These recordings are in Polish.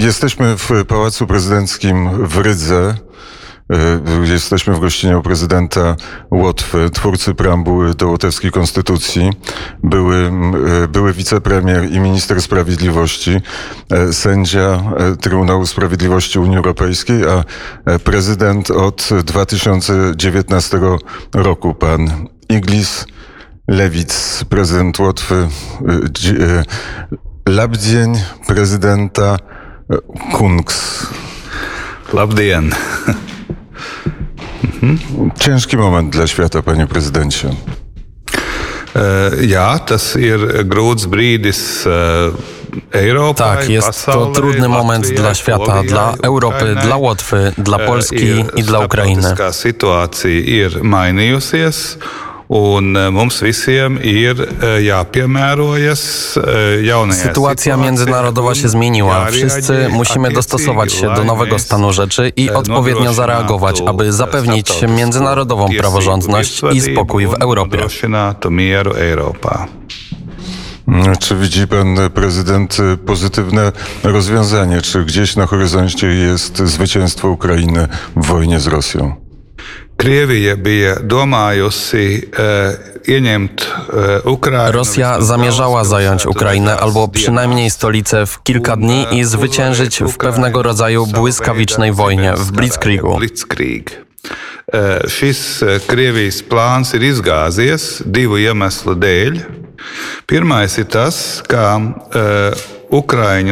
Jesteśmy w Pałacu Prezydenckim w Rydze. Jesteśmy w gościnie u prezydenta Łotwy, twórcy preambuły do łotewskiej konstytucji, były wicepremier i minister sprawiedliwości, sędzia Trybunału Sprawiedliwości Unii Europejskiej, a prezydent od 2019 roku, pan Egils Levits, prezydent Łotwy, labdzień prezydenta Kungs. Labdien. Ciężki moment dla świata, panie prezydencie. Jā, tas ir grūts brīdis Eiropai. Tak, jest to trudny moment dla świata, dla Europy, dla Łotwy, dla Polski i dla Ukrainy. Sytuacja ir mainījusies. Sytuacja międzynarodowa się zmieniła. Wszyscy musimy dostosować się do nowego stanu rzeczy i odpowiednio zareagować, aby zapewnić międzynarodową praworządność i spokój w Europie. Czy widzi pan prezydent pozytywne rozwiązanie? Czy gdzieś na horyzoncie jest zwycięstwo Ukrainy w wojnie z Rosją? Rosja zamierzała zająć Ukrainę albo przynajmniej stolicę w kilka dni i zwyciężyć w pewnego rodzaju błyskawicznej wojnie, w blitzkriegu. Šis Krievijas plāns ir izgāzies divu iemeslu dēļ. Pirmais ir tas, ka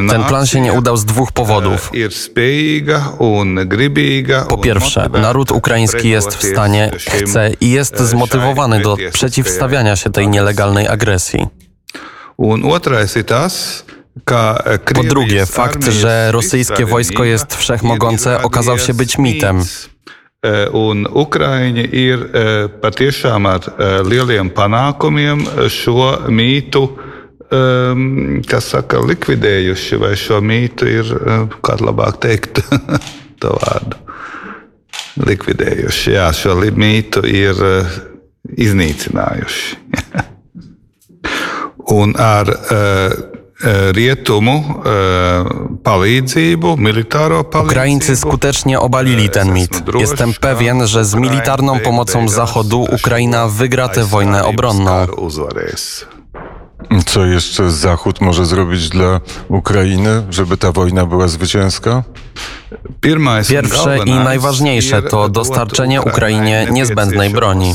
ten plan się nie udał z dwóch powodów. Po pierwsze, naród ukraiński jest w stanie, chce i jest zmotywowany do przeciwstawiania się tej nielegalnej agresji. Po drugie, fakt, że rosyjskie wojsko jest wszechmogące, okazał się być mitem. Ukrainie ir patiešām ar lieliem panākumiem šo mītu likvidējuši, vai šo mītu ir, kā labāk teikt, to vārdu, likvidējuši, jā, šo mītu ir iznīcinājuši. Un ar Ukraińcy skutecznie obalili ten mit. Jestem pewien, że z militarną pomocą Zachodu Ukraina wygra tę wojnę obronną. Co jeszcze Zachód może zrobić dla Ukrainy, żeby ta wojna była zwycięska? Pierwsze i najważniejsze to dostarczenie Ukrainie niezbędnej broni.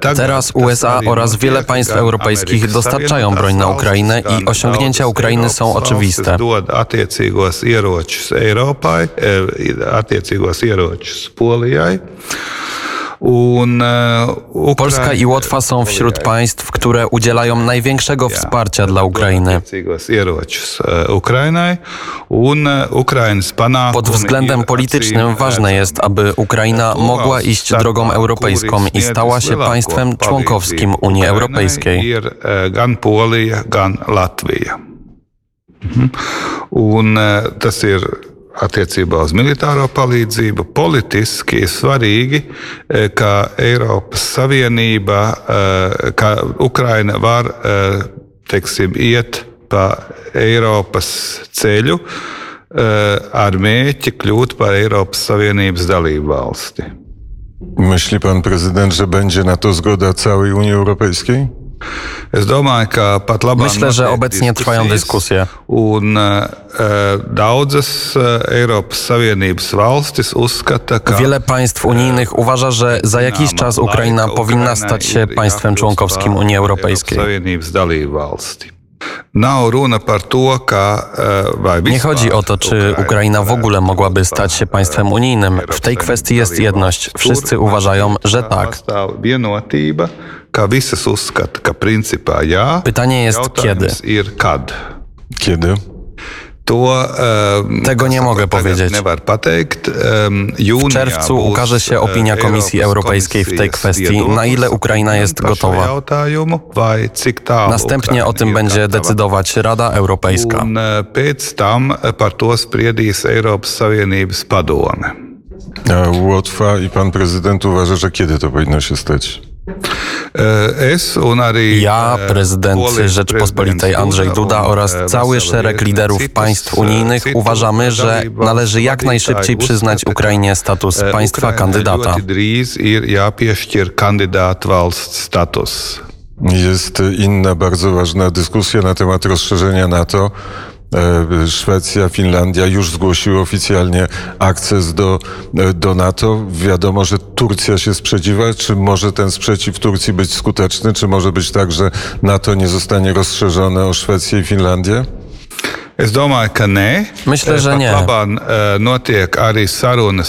Teraz USA oraz wiele państw europejskich dostarczają broń na Ukrainę i osiągnięcia Ukrainy są oczywiste. Polska i Łotwa są wśród państw, które udzielają największego wsparcia dla Ukrainy. Pod względem politycznym ważne jest, aby Ukraina mogła iść drogą europejską i stała się państwem członkowskim Unii Europejskiej. Attiecībā uz militāro palīdzību politiski ir svarīgi, ka Eiropas Savienība, ka Ukraina var, teiksim, iet pa Eiropas ceļu ar mērķi kļūt par Eiropas Savienības dalību valsti. Myśli pan prezydent, że będzie na to zgoda całej Unii Europejskiej? Myślę, że obecnie trwają dyskusje. Wiele państw unijnych uważa, że za jakiś czas Ukraina powinna stać się państwem członkowskim Unii Europejskiej. Nie chodzi o to, czy Ukraina w ogóle mogłaby stać się państwem unijnym. W tej kwestii jest jedność. Wszyscy uważają, że tak. Pytanie jest kiedy. Kiedy? Tego nie mogę powiedzieć. W czerwcu ukaże się opinia Komisji Europejskiej w tej kwestii, na ile Ukraina jest gotowa. Następnie o tym będzie decydować Rada Europejska. Łotwa i pan prezydent uważa, że kiedy to powinno się stać? Ja, prezydent Rzeczpospolitej Andrzej Duda oraz cały szereg liderów państw unijnych uważamy, że należy jak najszybciej przyznać Ukrainie status państwa kandydata. Jest inna bardzo ważna dyskusja na temat rozszerzenia NATO. Szwecja, Finlandia już zgłosiły oficjalnie akces do NATO. Wiadomo, że Turcja się sprzeciwia. Czy może ten sprzeciw Turcji być skuteczny? Czy może być tak, że NATO nie zostanie rozszerzone o Szwecję i Finlandię? Myślę, że nie.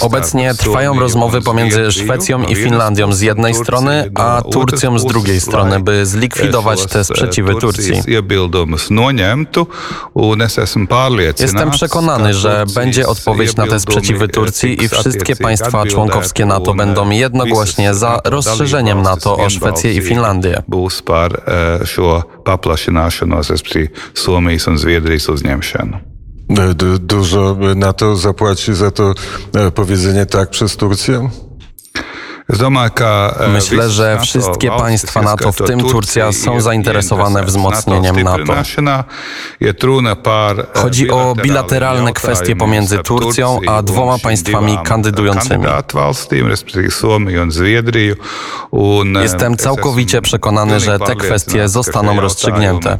Obecnie trwają rozmowy pomiędzy Szwecją i Finlandią z jednej strony, a Turcją z drugiej strony, by zlikwidować te sprzeciwy Turcji. Jestem przekonany, że będzie odpowiedź na te sprzeciwy Turcji i wszystkie państwa członkowskie NATO będą jednogłośnie za rozszerzeniem NATO o Szwecję i Finlandię. Dużo NATO zapłaci za to powiedzenie tak przez Turcję? Myślę, że wszystkie państwa NATO, w tym Turcja, są zainteresowane wzmocnieniem NATO. Chodzi o bilateralne kwestie pomiędzy Turcją a dwoma państwami kandydującymi. Jestem całkowicie przekonany, że te kwestie zostaną rozstrzygnięte.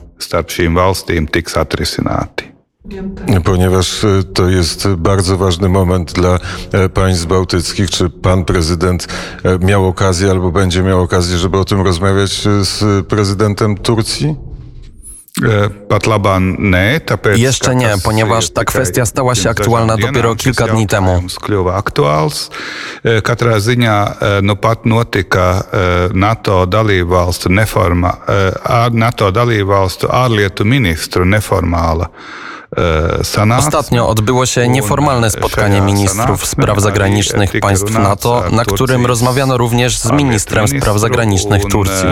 Ponieważ to jest bardzo ważny moment dla państw bałtyckich, czy pan prezydent miał okazję albo będzie miał okazję, żeby o tym rozmawiać z prezydentem Turcji? Jeszcze nie, ponieważ ta kwestia stała się aktualna dopiero kilka dni temu. Ostatnio odbyło się nieformalne spotkanie ministrów spraw zagranicznych państw NATO, na którym rozmawiano również z ministrem spraw zagranicznych Turcji.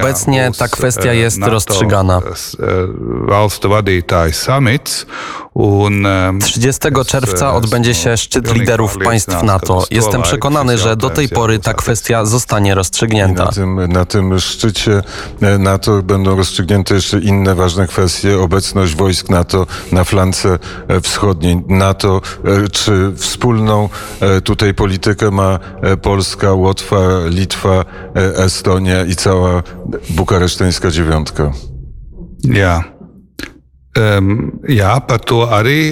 Obecnie ta kwestia jest rozstrzygana. 30 czerwca odbędzie się szczyt liderów państw NATO. Jestem przekonany, że do tej pory ta kwestia zostanie rozstrzygnięta. Na tym szczycie NATO będą rozstrzygnięte jeszcze inne ważne kwestie. Obecność wojsk NATO na flance wschodniej NATO. Czy wspólną tutaj politykę ma Polska, Łotwa, Litwa, Estonia i cała Bukaresztańska dziewiątka?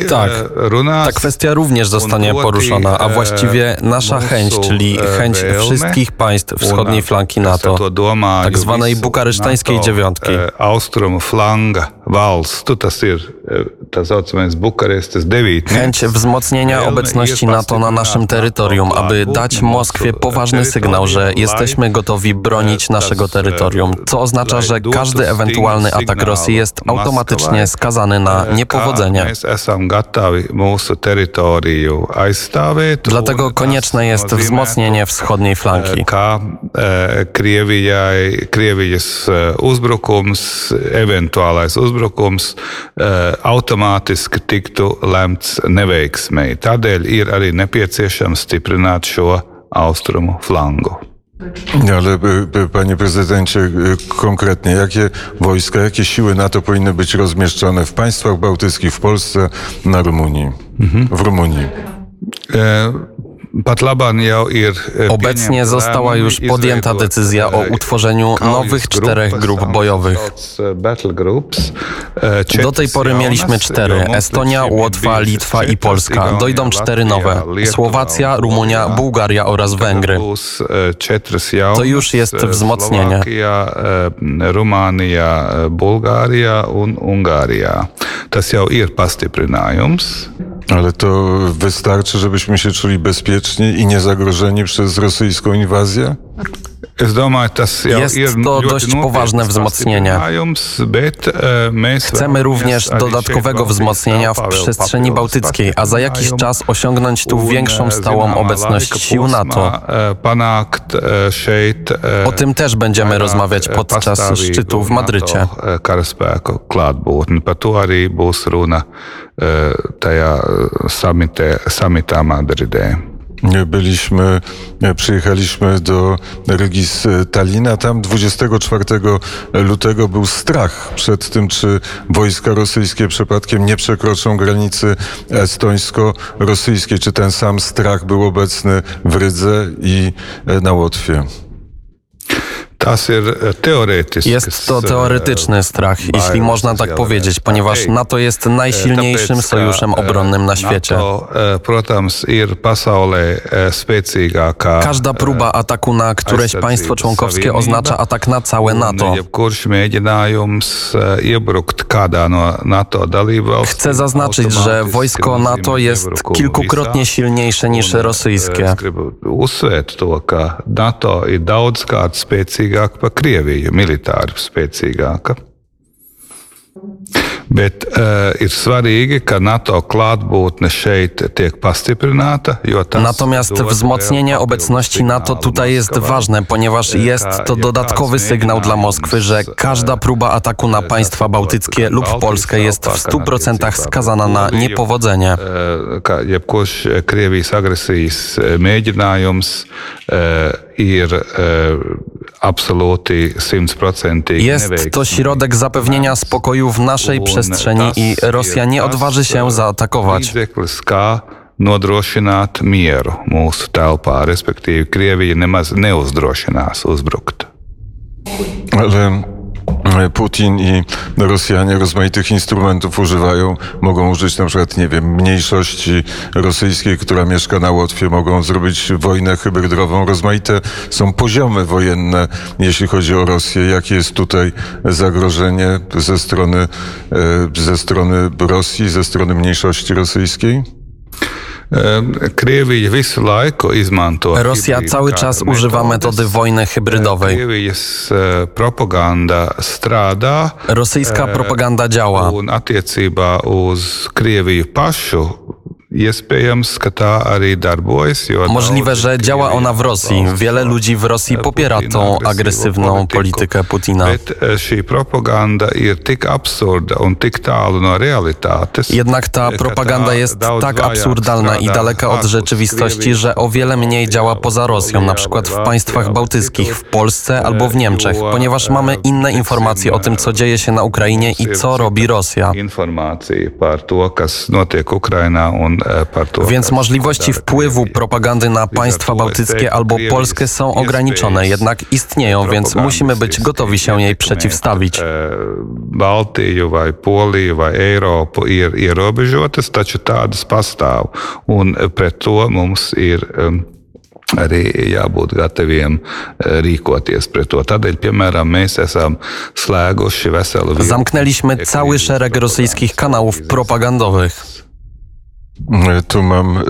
Tak, ta kwestia również zostanie poruszona, a właściwie nasza chęć, czyli chęć wszystkich państw wschodniej flanki NATO, tak zwanej bukaresztańskiej dziewiątki. Chęć wzmocnienia obecności NATO na naszym terytorium, aby dać Moskwie poważny sygnał, że jesteśmy gotowi bronić naszego terytorium, co oznacza, że każdy ewentualny atak Rosji jest automatycznie skazany na niepowodzenie. Dlatego konieczne jest wzmocnienie wschodniej flanki. Automātiski tiktu lemts neveiksmei. Tādēļ ir arī nepieciešams stiprināt šo austrumu flangu. Ale panie prezydencie, konkretnie jakie wojska, jakie siły NATO powinny być rozmieszczone w państwach bałtyckich, w Polsce, na Rumunii, w Rumunii? Obecnie została już podjęta decyzja o utworzeniu nowych 4 grup bojowych. Do tej pory mieliśmy 4. Estonia, Łotwa, Litwa i Polska. Dojdą 4 nowe. Słowacja, Rumunia, Bułgaria oraz Węgry. To już jest wzmocnienie. Rumania, Bułgaria i Ungaria. To jau ir pastiprinājums. Ale to wystarczy, żebyśmy się czuli bezpieczni i niezagrożeni przez rosyjską inwazję? Jest to dość poważne wzmocnienie. Chcemy również dodatkowego wzmocnienia w przestrzeni bałtyckiej, a za jakiś czas osiągnąć tu większą stałą obecność sił NATO. O tym też będziemy rozmawiać podczas szczytu w Madrycie. Przyjechaliśmy do Rygi z Tallina. Tam 24 lutego był strach przed tym, czy wojska rosyjskie przypadkiem nie przekroczą granicy estońsko-rosyjskiej. Czy ten sam strach był obecny w Rydze i na Łotwie? Jest to teoretyczny strach, jeśli można tak powiedzieć, ponieważ NATO jest najsilniejszym sojuszem obronnym na świecie. Każda próba ataku na któreś państwo członkowskie oznacza atak na całe NATO. Chcę zaznaczyć, że wojsko NATO jest kilkukrotnie silniejsze niż rosyjskie. NATO i spēcīgāka par Krieviju, militāri spēcīgāka. Bet ir svarīgi, ka NATO klātbūtne šeit tiek pastiprināta, jo tas... Natomiast wzmocnienie obecności NATO tutaj jest ważne, ponieważ jest to dodatkowy sygnał dla Moskwy, że każda próba ataku na państwa bałtyckie lub Polskę jest w 100% skazana na niepowodzenie. Jebkurš Krievijas agresijas mēģinājums ir absolutnie 100%. Jest to środek zapewnienia spokoju w naszej przestrzeni i Rosja nie odważy się zaatakować. Nodrošināt mieru mūsu telpā, respektīvi Krievija nemaz neuzdrošinās uzbrukt. Putin i Rosjanie rozmaitych instrumentów używają, mogą użyć na przykład, nie wiem, mniejszości rosyjskiej, która mieszka na Łotwie, mogą zrobić wojnę hybrydową. Rozmaite są poziomy wojenne, jeśli chodzi o Rosję. Jakie jest tutaj zagrożenie ze strony Rosji, ze strony mniejszości rosyjskiej? Rosja cały czas używa metody wojny hybrydowej. Rosyjska propaganda działa. Możliwe, że działa ona w Rosji. Wiele ludzi w Rosji popiera tą agresywną politykę Putina. Jednak ta propaganda jest tak absurdalna i daleka od rzeczywistości, że o wiele mniej działa poza Rosją, na przykład w państwach bałtyckich, w Polsce albo w Niemczech, ponieważ mamy inne informacje o tym, co dzieje się na Ukrainie i co robi Rosja. Więc możliwości wpływu propagandy na państwa bałtyckie albo Polskę są ograniczone, jednak istnieją, więc musimy być gotowi się jej przeciwstawić. Arī jābūt gataviem rīkoties pret to. Tādēļ, piemēram, mēs esam slēguši veselu... Zamknęliśmy cały szereg rosyjskich kanałów propagandowych. Tu mam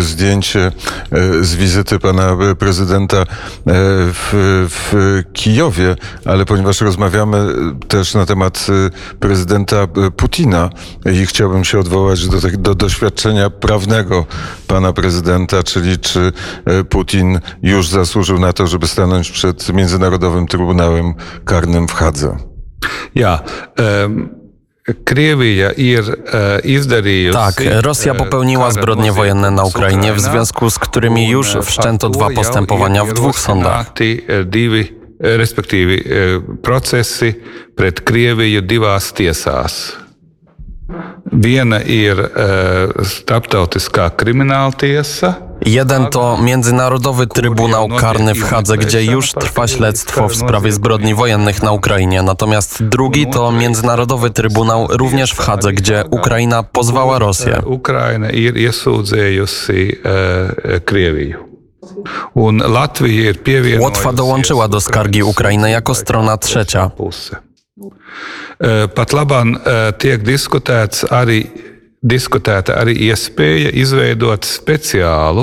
zdjęcie z wizyty pana prezydenta w Kijowie, ale ponieważ rozmawiamy też na temat prezydenta Putina i chciałbym się odwołać do doświadczenia prawnego pana prezydenta, czyli czy Putin już zasłużył na to, żeby stanąć przed Międzynarodowym Trybunałem Karnym w Hadze. Tak, Rosja popełniła zbrodnie wojenne na Ukrainie, w związku z którymi już wszczęto 2 postępowania w 2 sądach. Respektywie procesy przed Kriewią 2 tiesās. Jeden to Międzynarodowy Trybunał Karny w Hadze, gdzie już trwa śledztwo w sprawie zbrodni wojennych na Ukrainie. Natomiast drugi to Międzynarodowy Trybunał również w Hadze, gdzie Ukraina pozwała Rosję. Ukraina iesūdzējusi Krieviju. Łotwa dołączyła do skargi Ukrainy jako strona trzecia. Pat laban tiek diskutēta arī iespēja izveidot speciālu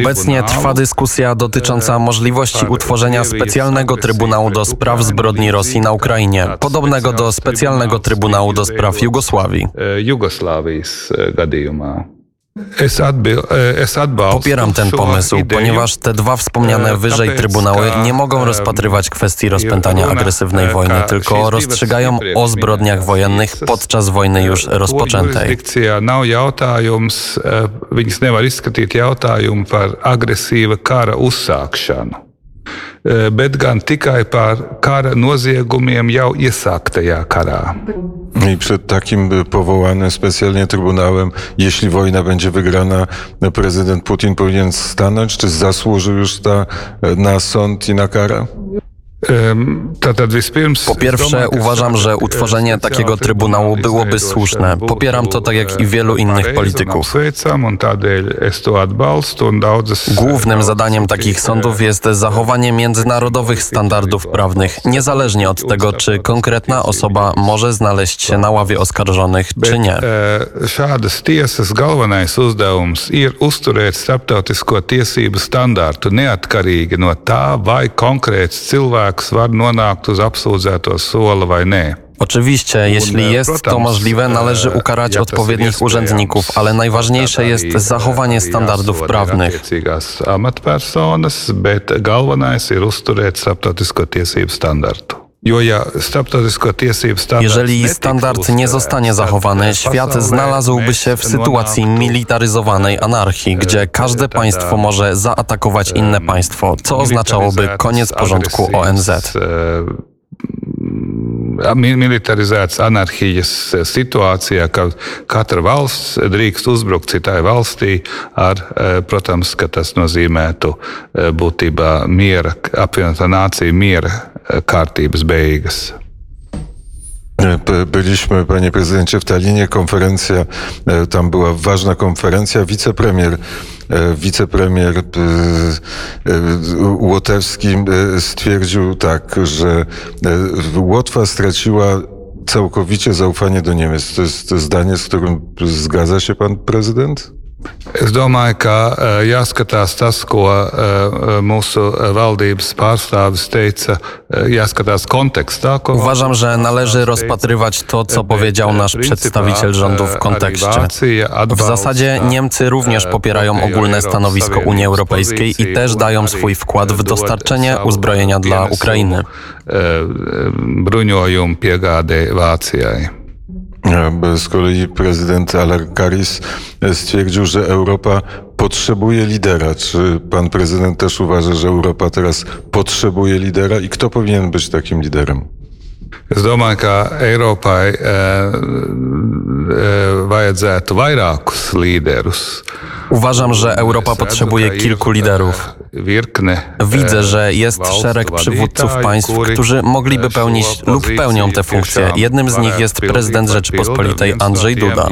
Obecnie trwa dyskusja dotycząca możliwości utworzenia specjalnego Trybunału do spraw zbrodni Rosji na Ukrainie, podobnego do specjalnego Trybunału do spraw Jugosławii. Popieram ten pomysł, ponieważ te dwa wspomniane wyżej trybunały nie mogą rozpatrywać kwestii rozpętania agresywnej wojny, tylko rozstrzygają o zbrodniach wojennych podczas wojny już rozpoczętej. I przed takim powołanym specjalnie trybunałem, jeśli wojna będzie wygrana, prezydent Putin powinien stanąć? Czy zasłuży już na sąd i na karę? Po pierwsze, uważam, że utworzenie takiego trybunału byłoby słuszne. Popieram to tak jak i wielu innych polityków. Głównym zadaniem takich sądów jest zachowanie międzynarodowych standardów prawnych, niezależnie od tego, czy konkretna osoba może znaleźć się na ławie oskarżonych, czy nie. Oczywiście, jeśli jest to możliwe, należy ukarać odpowiednich urzędników, ale najważniejsze jest zachowanie standardów prawnych. Jeżeli standard nie zostanie zachowany, świat znalazłby się w sytuacji militaryzowanej anarchii, gdzie każde państwo może zaatakować inne państwo, co oznaczałoby koniec porządku ONZ. Militarizētas anarhijas situācijā, ka katra valsts drīkst uzbrukt citai valstī ar, protams, ka tas nozīmētu būtībā miera, apvienotā nācija miera kārtības beigas. Byliśmy, panie prezydencie, w Tallinie, konferencja, tam była ważna konferencja, wicepremier łotewski stwierdził tak, że Łotwa straciła całkowicie zaufanie do Niemiec. To jest zdanie, z którym zgadza się pan prezydent? Es domāju, ka jāskatās tas, ko mūsu valdības pārstāvis teica, jāskatās kontekstā. Uważam, że należy rozpatrywać to, co powiedział nasz przedstawiciel rządu w kontekście. W zasadzie Niemcy również popierają ogólne stanowisko Unii Europejskiej i też dają swój wkład w dostarczenie uzbrojenia dla Ukrainy. Bruņojumu piegādē Vācijai. Z kolei prezydent Alar Karis stwierdził, że Europa potrzebuje lidera. Czy pan prezydent też uważa, że Europa teraz potrzebuje lidera i kto powinien być takim liderem? Es domāju, ka Eiropai vajadzētu vairākus līderus. Uważam, że Europa potrzebuje kilku liderów. Widzę, że jest szereg przywódców państw, którzy mogliby pełnić lub pełnią te funkcje. Jednym z nich jest prezydent Rzeczypospolitej Andrzej Duda.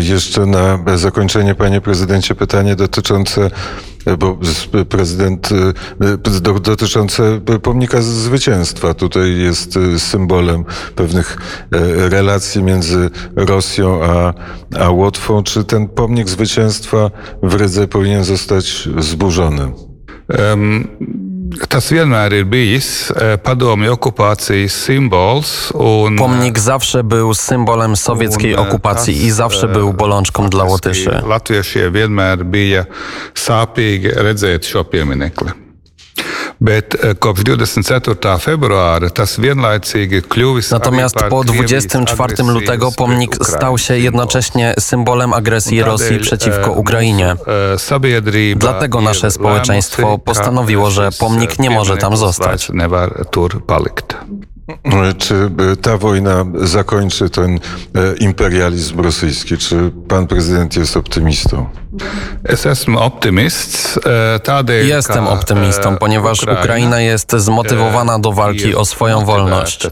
Jeszcze na zakończenie, panie prezydencie, pytanie dotyczące pomnika zwycięstwa. Tutaj jest symbolem pewnych relacji między Rosją a Łotwą. Czy ten pomnik zwycięstwa w Rydze powinien zostać zburzony? Pomnik zawsze był symbolem sowieckiej okupacji i zawsze był bolączką dla Łotyszy. Natomiast po 24 lutego pomnik stał się jednocześnie symbolem agresji Rosji przeciwko Ukrainie. Dlatego nasze społeczeństwo postanowiło, że pomnik nie może tam zostać. Czy ta wojna zakończy ten imperializm rosyjski? Czy pan prezydent jest optymistą? Jestem optymistą, ponieważ Ukraina jest zmotywowana do walki o swoją wolność.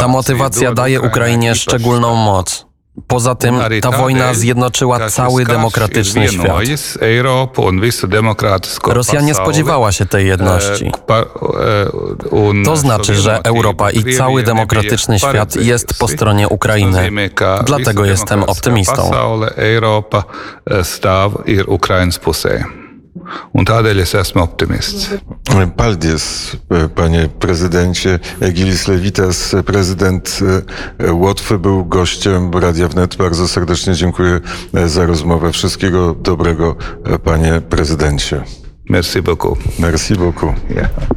Ta motywacja daje Ukrainie szczególną moc. Poza tym ta wojna zjednoczyła cały demokratyczny świat. Rosja nie spodziewała się tej jedności. To znaczy, że Europa i cały demokratyczny świat jest po stronie Ukrainy. Dlatego jestem optymistą. Un tādēļ es esmu optimists. Paldies, panie prezydencie. Egils Levitas, prezydent Łotwy, był gościem Radia Wnet. Bardzo serdecznie dziękuję za rozmowę. Wszystkiego dobrego, panie prezydencie. Merci beaucoup. Merci beaucoup. Yeah.